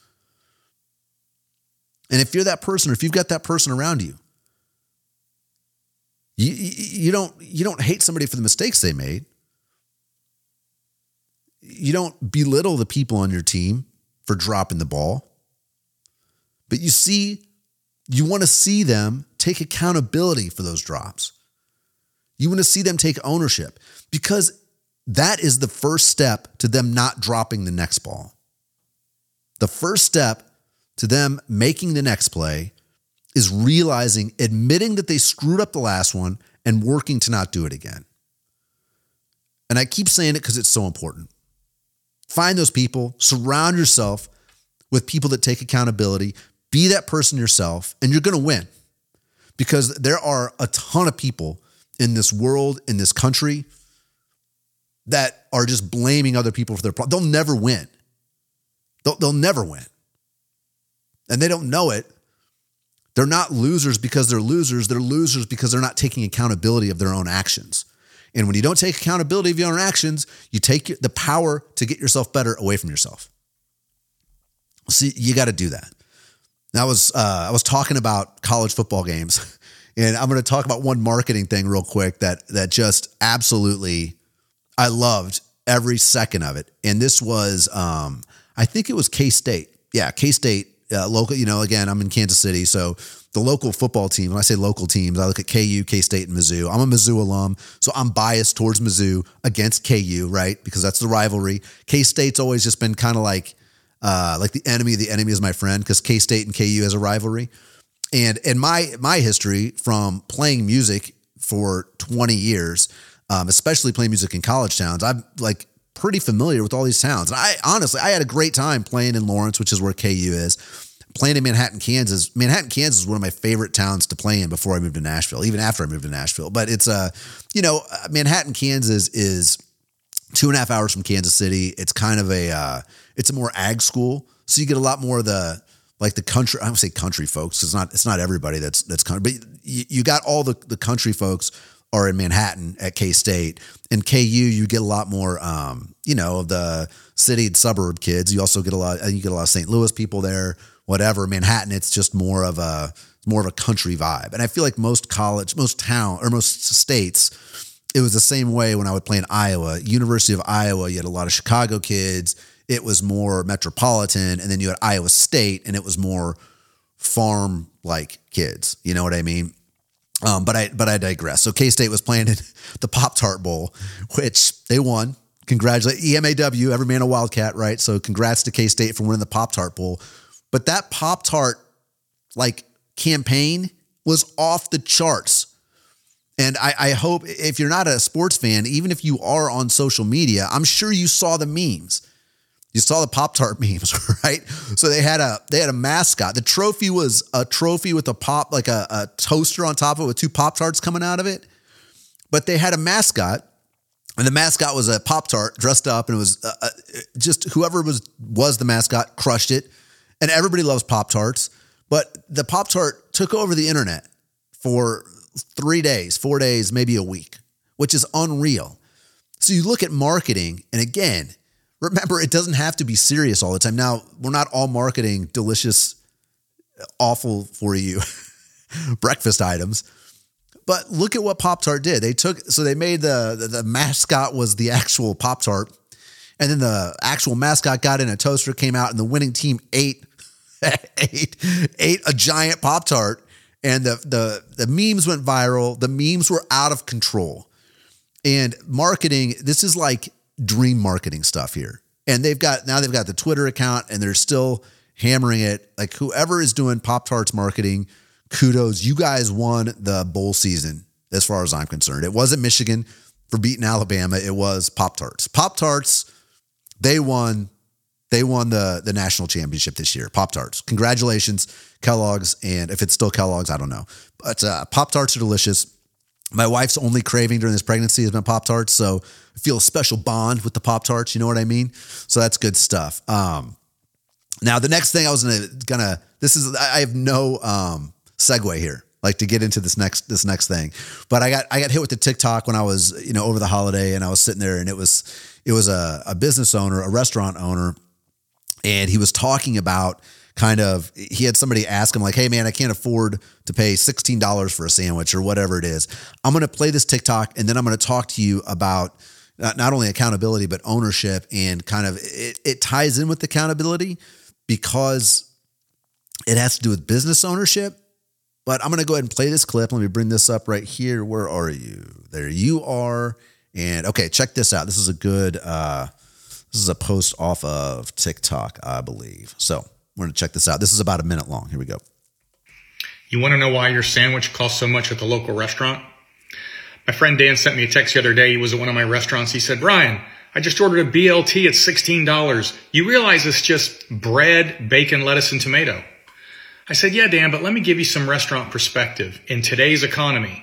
And if you're that person, or if you've got that person around you, you don't hate somebody for the mistakes they made. You don't belittle the people on your team for dropping the ball. But you want to see them take accountability for those drops. You want to see them take ownership, because that is the first step to them not dropping the next ball. The first step to them making the next play is realizing, admitting that they screwed up the last one and working to not do it again. And I keep saying it because it's so important. Find those people, surround yourself with people that take accountability, be that person yourself, and you're going to win, because there are a ton of people in this world, in this country, that are just blaming other people for their problems. They'll never win. They'll never win. And they don't know it. They're not losers because they're losers. They're losers because they're not taking accountability of their own actions. And when you don't take accountability of your own actions, you take the power to get yourself better away from yourself. See, you got to do that. Now, I was talking about college football games, and I'm going to talk about one marketing thing real quick that just absolutely, I loved every second of it. And this was, I think it was K-State. Yeah, K-State. Local, again, I'm in Kansas City. So the local football team, when I say local teams, I look at KU, K-State, and Mizzou. I'm a Mizzou alum, so I'm biased towards Mizzou against KU, right? Because that's the rivalry. K-State's always just been kind of like the enemy. The enemy is my friend, because K-State and KU has a rivalry. And my history from playing music for 20 years, especially playing music in college towns, I'm like pretty familiar with all these towns. And I had a great time playing in Lawrence, which is where KU is, playing in Manhattan, Kansas. Manhattan, Kansas is one of my favorite towns to play in before I moved to Nashville, even after I moved to Nashville. But it's Manhattan, Kansas is 2.5 hours from Kansas City. It's kind of it's a more ag school. So you get a lot more of the country. I don't say country folks, 'cause it's not everybody that's country, but you got all the country folks are in Manhattan at K-State. In KU, you get a lot more, the city and suburb kids. You also get a lot of St. Louis people there, whatever. Manhattan, it's just more of a country vibe. And I feel like most states, it was the same way when I would play in Iowa. University of Iowa, you had a lot of Chicago kids. it was more metropolitan. And then you had Iowa State, and it was more farm like kids. You know what I mean? But I digress. So K-State was playing in the Pop-Tart Bowl, which they won. Congratulate EMAW, every man a Wildcat, right? So congrats to K-State for winning the Pop-Tart Bowl. But that Pop-Tart like campaign was off the charts. And I hope if you're not a sports fan, even if you are on social media, I'm sure you saw the memes. You saw the Pop-Tart memes, right? So they had a mascot. The trophy was a trophy with a toaster on top of it with two Pop-Tarts coming out of it. But they had a mascot, and the mascot was a Pop-Tart dressed up, and it was just whoever was the mascot crushed it. And everybody loves Pop-Tarts, but the Pop-Tart took over the internet for 3 days, 4 days, maybe a week, which is unreal. So you look at marketing, and again, remember, it doesn't have to be serious all the time. Now, we're not all marketing delicious, awful for you breakfast items, but look at what Pop-Tart did. They made the mascot was the actual Pop-Tart, and then the actual mascot got in a toaster, came out, and the winning team ate a giant Pop-Tart. And the memes went viral. The memes were out of control. And marketing, this is like dream marketing stuff here. And they've got the Twitter account, and they're still hammering it. Like, whoever is doing Pop-Tarts marketing, kudos. You guys won the bowl season as far as I'm concerned. It wasn't Michigan for beating Alabama. It was Pop-Tarts. Pop-Tarts, they won the national championship this year. Pop-Tarts. Congratulations, Kellogg's. And if it's still Kellogg's, I don't know. But Pop-Tarts are delicious. My wife's only craving during this pregnancy has been Pop-Tarts. So I feel a special bond with the Pop-Tarts. You know what I mean? So that's good stuff. Now, the next thing I was going to, I have no segue here, like to get into this next thing. But I got hit with the TikTok when I was, over the holiday, and I was sitting there, and it was a business owner, a restaurant owner. And he was talking about he had somebody ask him like, hey man, I can't afford to pay $16 for a sandwich or whatever it is. I'm going to play this TikTok, and then I'm going to talk to you about not only accountability, but ownership, and kind of it ties in with accountability because it has to do with business ownership. But I'm going to go ahead and play this clip. Let me bring this up right here. Where are you? There you are. And okay, check this out. This is a good, this is a post off of TikTok, I believe. So we're going to check this out. This is about a minute long. Here we go. You want to know why your sandwich costs so much at the local restaurant? My friend Dan sent me a text the other day. He was at one of my restaurants. He said, Brian, I just ordered a BLT at $16. You realize it's just bread, bacon, lettuce, and tomato. I said, yeah, Dan, but let me give you some restaurant perspective. In today's economy,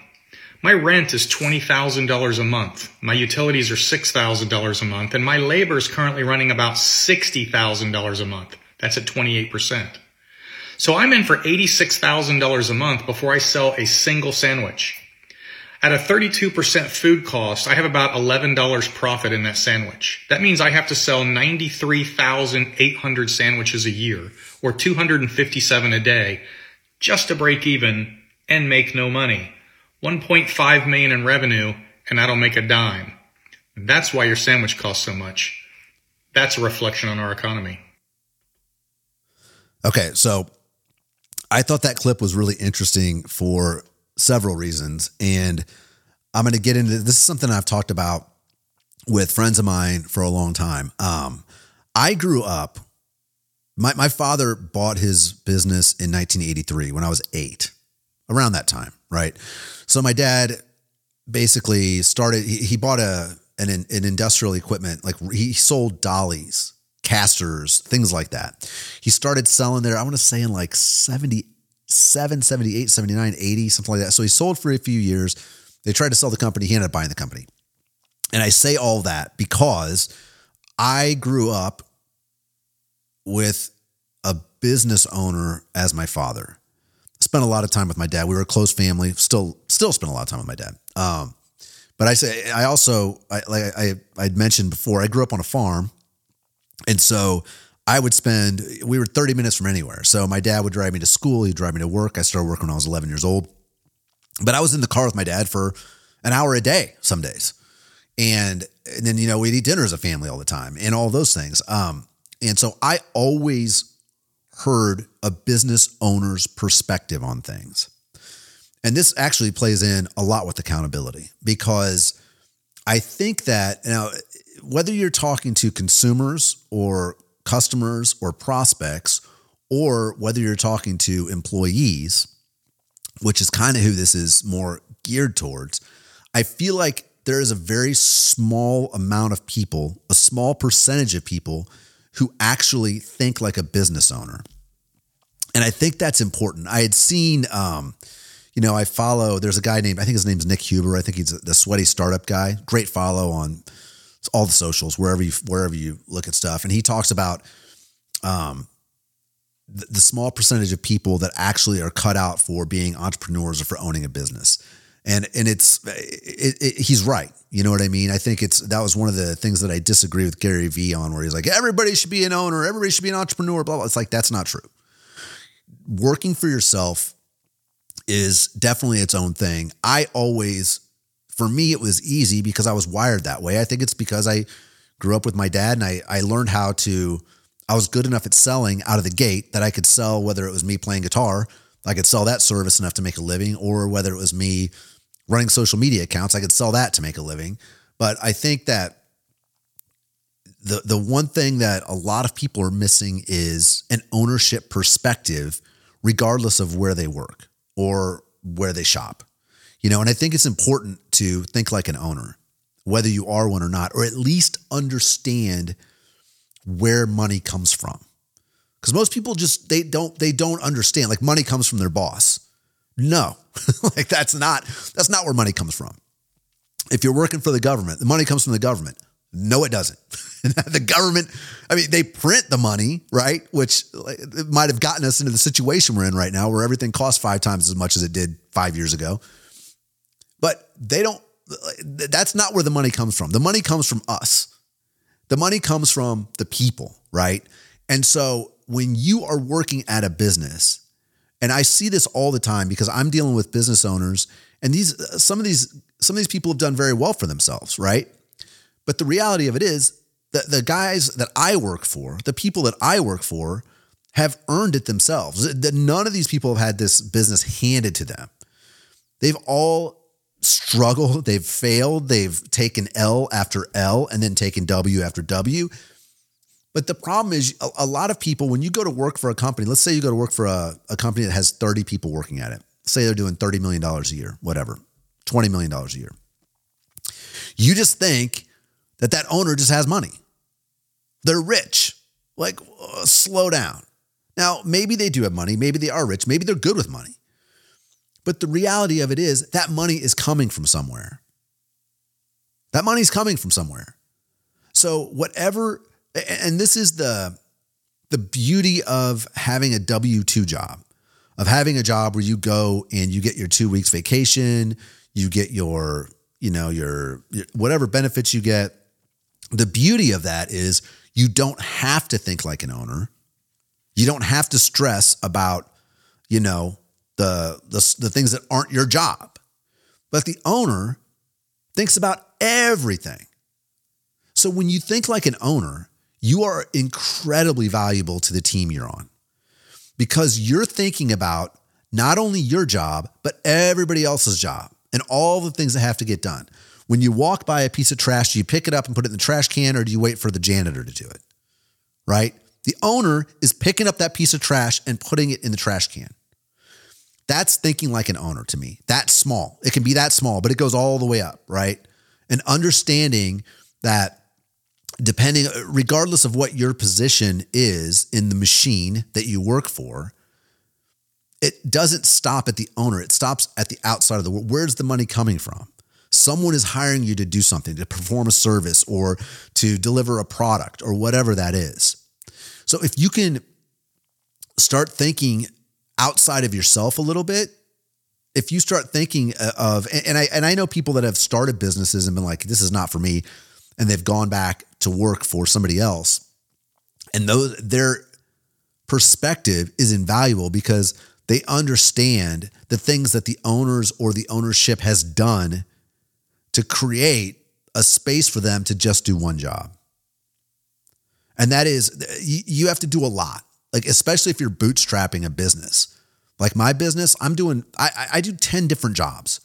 my rent is $20,000 a month. My utilities are $6,000 a month. And my labor is currently running about $60,000 a month. That's at 28%. So I'm in for $86,000 a month before I sell a single sandwich. At a 32% food cost, I have about $11 profit in that sandwich. That means I have to sell 93,800 sandwiches a year, or 257 a day, just to break even and make no money. 1.5 million in revenue, and I don't make a dime. That's why your sandwich costs so much. That's a reflection on our economy. Okay, so I thought that clip was really interesting for several reasons, and I'm going to get into this. Is something I've talked about with friends of mine for a long time. I grew up, my father bought his business in 1983 when I was 8, around that time. Right. So my dad basically started, he bought an industrial equipment. Like, he sold dollies, casters, things like that. He started selling there, I want to say in like 77, 78, 79, 80, something like that. So he sold for a few years. They tried to sell the company. He ended up buying the company. And I say all that because I grew up with a business owner as my father. Spent a lot of time with my dad. We were a close family. Still spent a lot of time with my dad. But I'd mentioned before, I grew up on a farm, and so we were 30 minutes from anywhere. So my dad would drive me to school. He'd drive me to work. I started working when I was 11 years old, but I was in the car with my dad for an hour a day some days, and then we'd eat dinner as a family all the time and all those things. And so I always heard a business owner's perspective on things. And this actually plays in a lot with accountability, because I think that now, whether you're talking to consumers or customers or prospects, or whether you're talking to employees, which is kind of who this is more geared towards, I feel like there is a very small amount of people, a small percentage of people who actually think like a business owner. And I think that's important. I had seen, I follow, there's a guy named, I think his name's Nick Huber. I think he's the sweaty startup guy. Great follow on all the socials, wherever you look at stuff. And he talks about the small percentage of people that actually are cut out for being entrepreneurs or for owning a business. And he's right. You know what I mean? I think that was one of the things that I disagree with Gary V on, where he's like, everybody should be an owner. Everybody should be an entrepreneur, blah, blah. It's like, that's not true. Working for yourself is definitely its own thing. For me, it was easy because I was wired that way. I think it's because I grew up with my dad, and I learned I was good enough at selling out of the gate that I could sell, whether it was me playing guitar, I could sell that service enough to make a living, or whether it was me running social media accounts, I could sell that to make a living. But I think that the one thing that a lot of people are missing is an ownership perspective, regardless of where they work or where they shop. And I think it's important to think like an owner, whether you are one or not, or at least understand where money comes from. Because most people just, they don't understand, like, money comes from their boss. No, like that's not where money comes from. If you're working for the government, the money comes from the government. No, it doesn't. The government, they print the money, right? Which might've gotten us into the situation we're in right now, where everything costs 5 times as much as it did 5 years ago. But that's not where the money comes from. The money comes from us. The money comes from the people, right? And so when you are working at a business, and I see this all the time because I'm dealing with business owners, and some of these people have done very well for themselves, right? But the reality of it is that the guys that I work for, the people that I work for, have earned it themselves. None of these people have had this business handed to them. They've all struggled, they've failed, they've taken L after L, and then taken W after W. But the problem is, a lot of people, when you go to work for a company, let's say you go to work for a company that has 30 people working at it. Say they're doing $30 million a year, whatever, $20 million a year. You just think that owner just has money. They're rich. Like, slow down. Now, maybe they do have money. Maybe they are rich. Maybe they're good with money. But the reality of it is that money is coming from somewhere. That money's coming from somewhere. So whatever... And this is the beauty of having a W-2 job, of having a job where you go and you get your 2 weeks vacation, you get your whatever benefits you get. The beauty of that is you don't have to think like an owner. You don't have to stress about, the things that aren't your job. But the owner thinks about everything. So when you think like an owner, you are incredibly valuable to the team you're on, because you're thinking about not only your job, but everybody else's job and all the things that have to get done. When you walk by a piece of trash, do you pick it up and put it in the trash can, or do you wait for the janitor to do it? Right? The owner is picking up that piece of trash and putting it in the trash can. That's thinking like an owner to me. That's small. It can be that small, but it goes all the way up, right? And understanding that regardless of what your position is in the machine that you work for, it doesn't stop at the owner. It stops at the outside of the world. Where's the money coming from? Someone is hiring you to do something, to perform a service or to deliver a product or whatever that is. So if you can start thinking outside of yourself a little bit, if you start thinking of, and I know people that have started businesses and been like, this is not for me, and they've gone back to work for somebody else. And their perspective is invaluable because they understand the things that the owners or the ownership has done to create a space for them to just do one job. And that is, you have to do a lot, like, especially if you're bootstrapping a business. Like my business, I'm doing, I do 10 different jobs,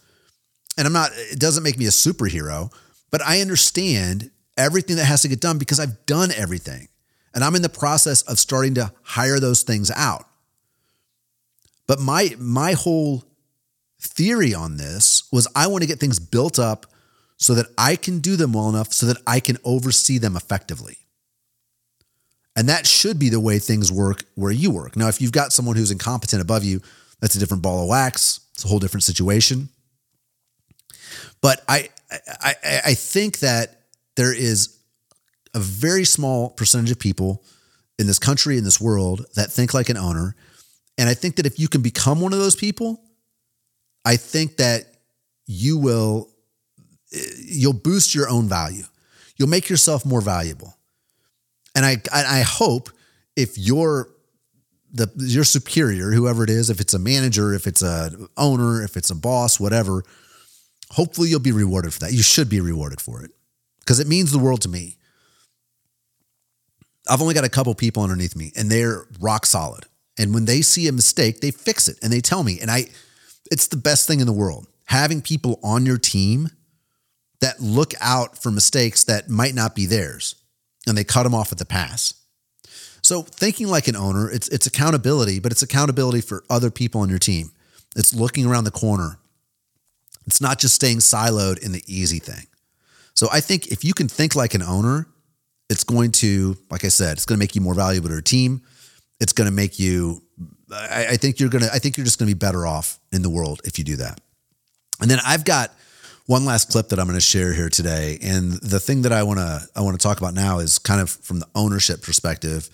and I'm not, it doesn't make me a superhero, but I understand everything that has to get done because I've done everything. And I'm in the process of starting to hire those things out. But my whole theory on this was I want to get things built up so that I can do them well enough so that I can oversee them effectively. And that should be the way things work where you work. Now, if you've got someone who's incompetent above you, that's a different ball of wax. It's a whole different situation. But I think that there is a very small percentage of people in this country, in this world, that think like an owner. And I think that if you can become one of those people, I think that you'll boost your own value. You'll make yourself more valuable. And I hope if you're your superior, whoever it is, if it's a manager, if it's an owner, if it's a boss, whatever, hopefully you'll be rewarded for that. You should be rewarded for it because it means the world to me. I've only got a couple people underneath me and they're rock solid. And when they see a mistake, they fix it and they tell me. And it's the best thing in the world. Having people on your team that look out for mistakes that might not be theirs and they cut them off at the pass. So thinking like an owner, it's accountability, but it's accountability for other people on your team. It's looking around the corner. It's not just staying siloed in the easy thing. So I think if you can think like an owner, it's going to, like I said, it's going to make you more valuable to your team. It's going to make you, I think you're just going to be better off in the world if you do that. And then I've got one last clip that I'm going to share here today. And the thing that I want to talk about now is kind of from the ownership perspective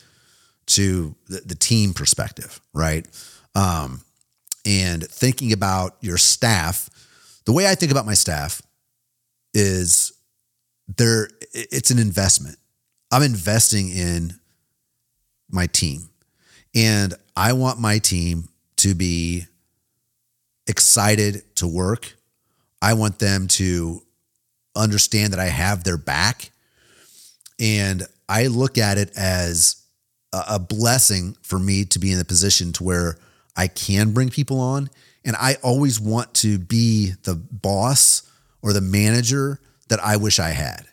to the team perspective, right? And thinking about your staff, the way I think about my staff is it's an investment. I'm investing in my team, and I want my team to be excited to work. I want them to understand that I have their back, and I look at it as a blessing for me to be in a position to where I can bring people on. And I always want to be the boss or the manager that I wish I had.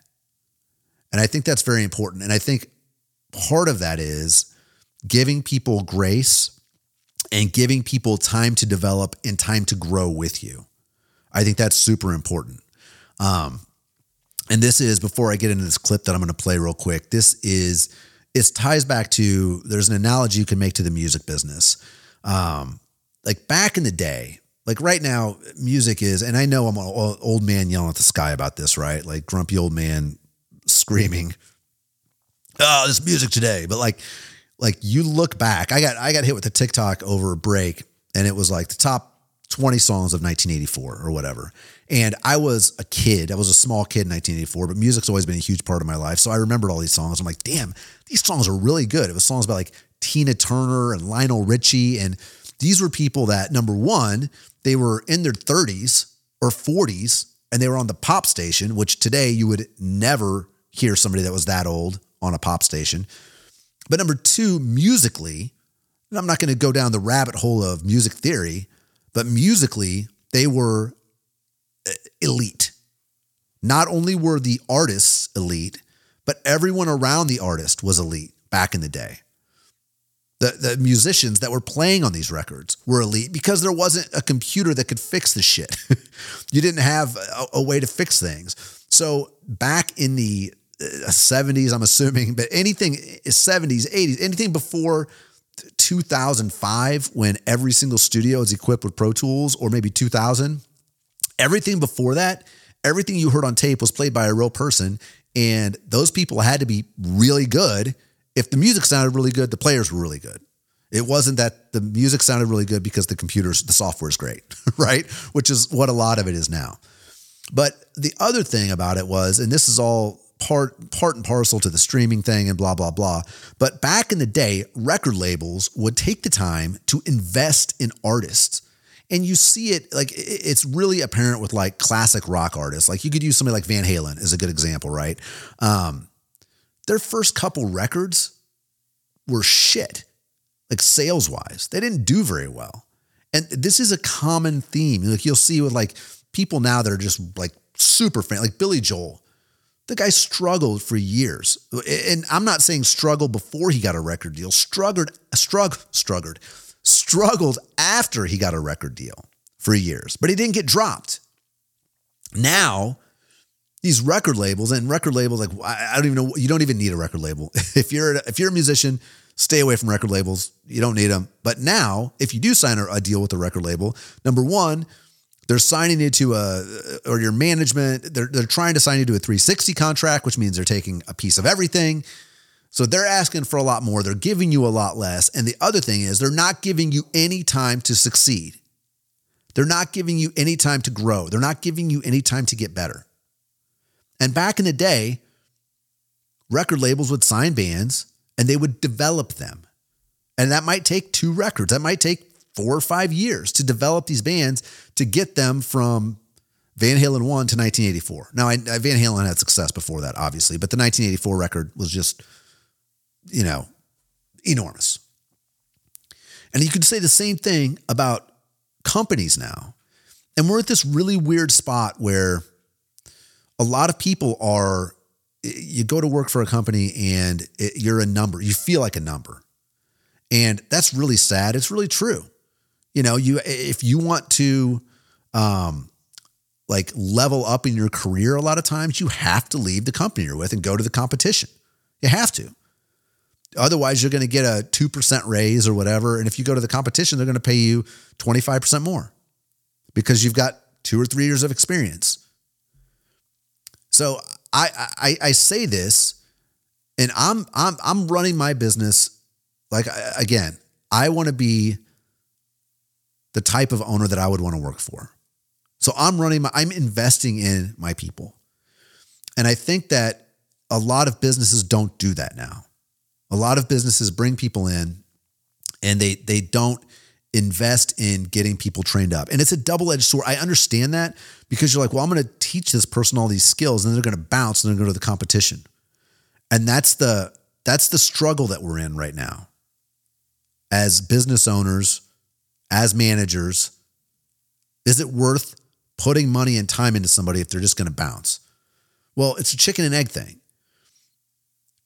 And I think that's very important. And I think part of that is giving people grace and giving people time to develop and time to grow with you. I think that's super important. And this is, before I get into this clip that I'm going to play real quick, it ties back to, there's an analogy you can make to the music business. Like back in the day, like right now, music is, and I know I'm an old man yelling at the sky about this, right? Like grumpy old man screaming, oh, this music today. But like you look back, I got hit with a TikTok over a break, and it was like the top 20 songs of 1984 or whatever. And I was a kid. I was a small kid in 1984, but music's always been a huge part of my life. So I remembered all these songs. I'm like, damn, these songs are really good. It was songs about like Tina Turner and Lionel Richie. And these were people that, number one, they were in their 30s or 40s, and they were on the pop station, which today you would never hear somebody that was that old on a pop station. But number two, musically, and I'm not going to go down the rabbit hole of music theory, but musically, they were elite. Not only were the artists elite, but everyone around the artist was elite back in the day. The musicians that were playing on these records were elite because there wasn't a computer that could fix the shit. You didn't have a way to fix things. So back in the 70s, I'm assuming, but anything 70s, 80s, anything before 2005, when every single studio is equipped with Pro Tools, or maybe 2000, everything before that, everything you heard on tape was played by a real person. And those people had to be really good. If the music sounded really good, the players were really good. It wasn't that the music sounded really good because the software is great, right? Which is what a lot of it is now. But the other thing about it was, and this is all part and parcel to the streaming thing and blah, blah, blah. But back in the day, record labels would take the time to invest in artists. And you see it, like, it's really apparent with like classic rock artists. Like you could use somebody like Van Halen as a good example, right? their first couple records were shit, like sales-wise. They didn't do very well. And this is a common theme. Like you'll see with like people now that are just like super fan, like Billy Joel. The guy struggled for years. And I'm not saying struggle before he got a record deal. Struggled after he got a record deal for years, but he didn't get dropped. Now, these record labels, like I don't even know. You don't even need a record label. If you're a musician, stay away from record labels. You don't need them. But now, if you do sign a deal with a record label, number one, they're signing you to or your management. They're trying to sign you to a 360 contract, which means they're taking a piece of everything. So they're asking for a lot more. They're giving you a lot less. And the other thing is they're not giving you any time to succeed. They're not giving you any time to grow. They're not giving you any time to get better. And back in the day, record labels would sign bands and they would develop them. And that might take 2 records. That might take 4 or 5 years to develop these bands to get them from Van Halen 1 to 1984. Now, Van Halen had success before that, obviously, but the 1984 record was just, you know, enormous. And you could say the same thing about companies now. And we're at this really weird spot where a lot of people are, you go to work for a company and you're a number. You feel like a number. And that's really sad. It's really true. You know, if you want to like level up in your career, a lot of times you have to leave the company you're with and go to the competition. You have to. Otherwise, you're going to get a 2% raise or whatever. And if you go to the competition, they're going to pay you 25% more because you've got 2 or 3 years of experience. So I say this, and I'm running my business. Like, again, I want to be the type of owner that I would want to work for. So I'm investing in my people. And I think that a lot of businesses don't do that now. A lot of businesses bring people in and they don't invest in getting people trained up. And it's a double-edged sword. I understand that because you're like, well, I'm going to teach this person all these skills and then they're going to bounce and they're going to go to the competition. And that's the struggle that we're in right now. As business owners, as managers, is it worth putting money and time into somebody if they're just going to bounce? Well, it's a chicken and egg thing.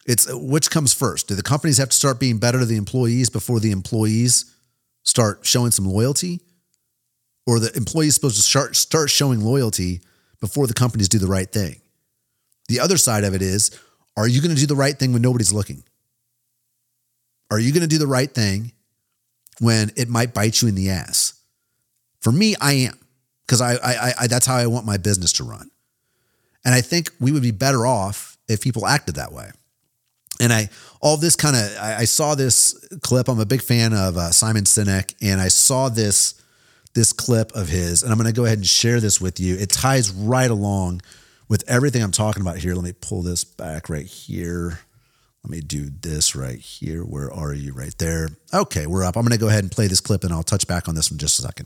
It's which comes first. Do the companies have to start being better to the employees before the employees start showing some loyalty? Or the employees supposed to start showing loyalty before the companies do the right thing? The other side of it is, are you going to do the right thing when nobody's looking? Are you going to do the right thing when it might bite you in the ass? For me, I am, because I that's how I want my business to run. And I think we would be better off if people acted that way. And I saw this clip. I'm a big fan of Simon Sinek, and I saw this clip of his, and I'm going to go ahead and share this with you. It ties right along with everything I'm talking about here. Let me pull this back right here. Let me do this right here. Where are you? Right there. Okay, we're up. I'm going to go ahead and play this clip, and I'll touch back on this in just a second.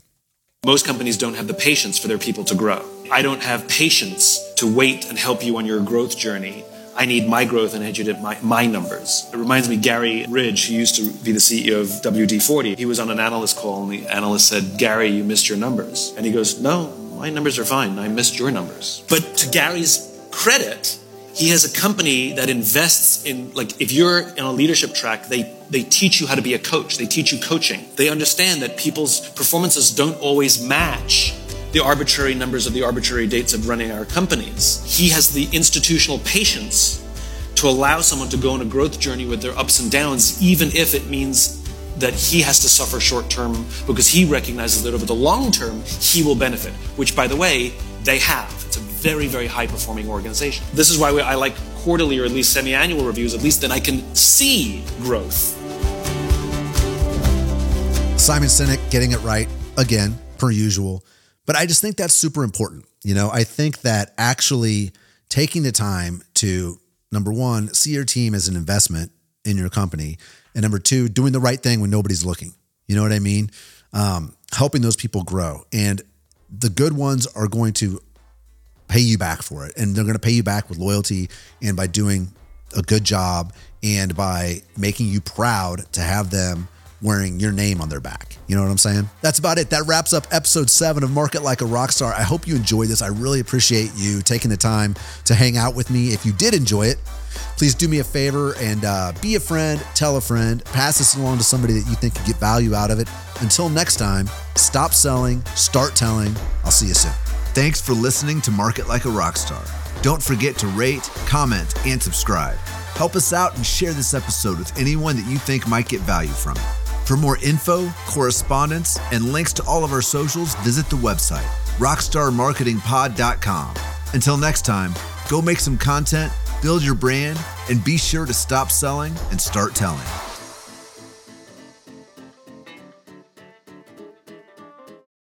Most companies don't have the patience for their people to grow. I don't have patience to wait and help you on your growth journey. I need my growth and I need my numbers. It reminds me, Gary Ridge, who used to be the CEO of WD40, he was on an analyst call and the analyst said, Gary, you missed your numbers. And he goes, no, my numbers are fine. I missed your numbers. But to Gary's credit, he has a company that invests in, like, if you're in a leadership track, they teach you how to be a coach. They teach you coaching. They understand that people's performances don't always match the arbitrary numbers of the arbitrary dates of running our companies. He has the institutional patience to allow someone to go on a growth journey with their ups and downs, even if it means that he has to suffer short-term, because he recognizes that over the long term, he will benefit, which, by the way, they have. It's a very, very high-performing organization. This is why I like quarterly or at least semi-annual reviews. At least then I can see growth. Simon Sinek getting it right, again, per usual. But I just think that's super important. You know, I think that actually taking the time to, number one, see your team as an investment in your company. And number two, doing the right thing when nobody's looking. You know what I mean? Helping those people grow. And the good ones are going to pay you back for it. And they're going to pay you back with loyalty and by doing a good job and by making you proud to have them wearing your name on their back. You know what I'm saying? That's about it. That wraps up episode 7 of Market Like a Rockstar. I hope you enjoyed this. I really appreciate you taking the time to hang out with me. If you did enjoy it, please do me a favor and be a friend, tell a friend, pass this along to somebody that you think could get value out of it. Until next time, stop selling, start telling. I'll see you soon. Thanks for listening to Market Like a Rockstar. Don't forget to rate, comment, and subscribe. Help us out and share this episode with anyone that you think might get value from it. For more info, correspondence, and links to all of our socials, visit the website, rockstarmarketingpod.com. Until next time, go make some content, build your brand, and be sure to stop selling and start telling.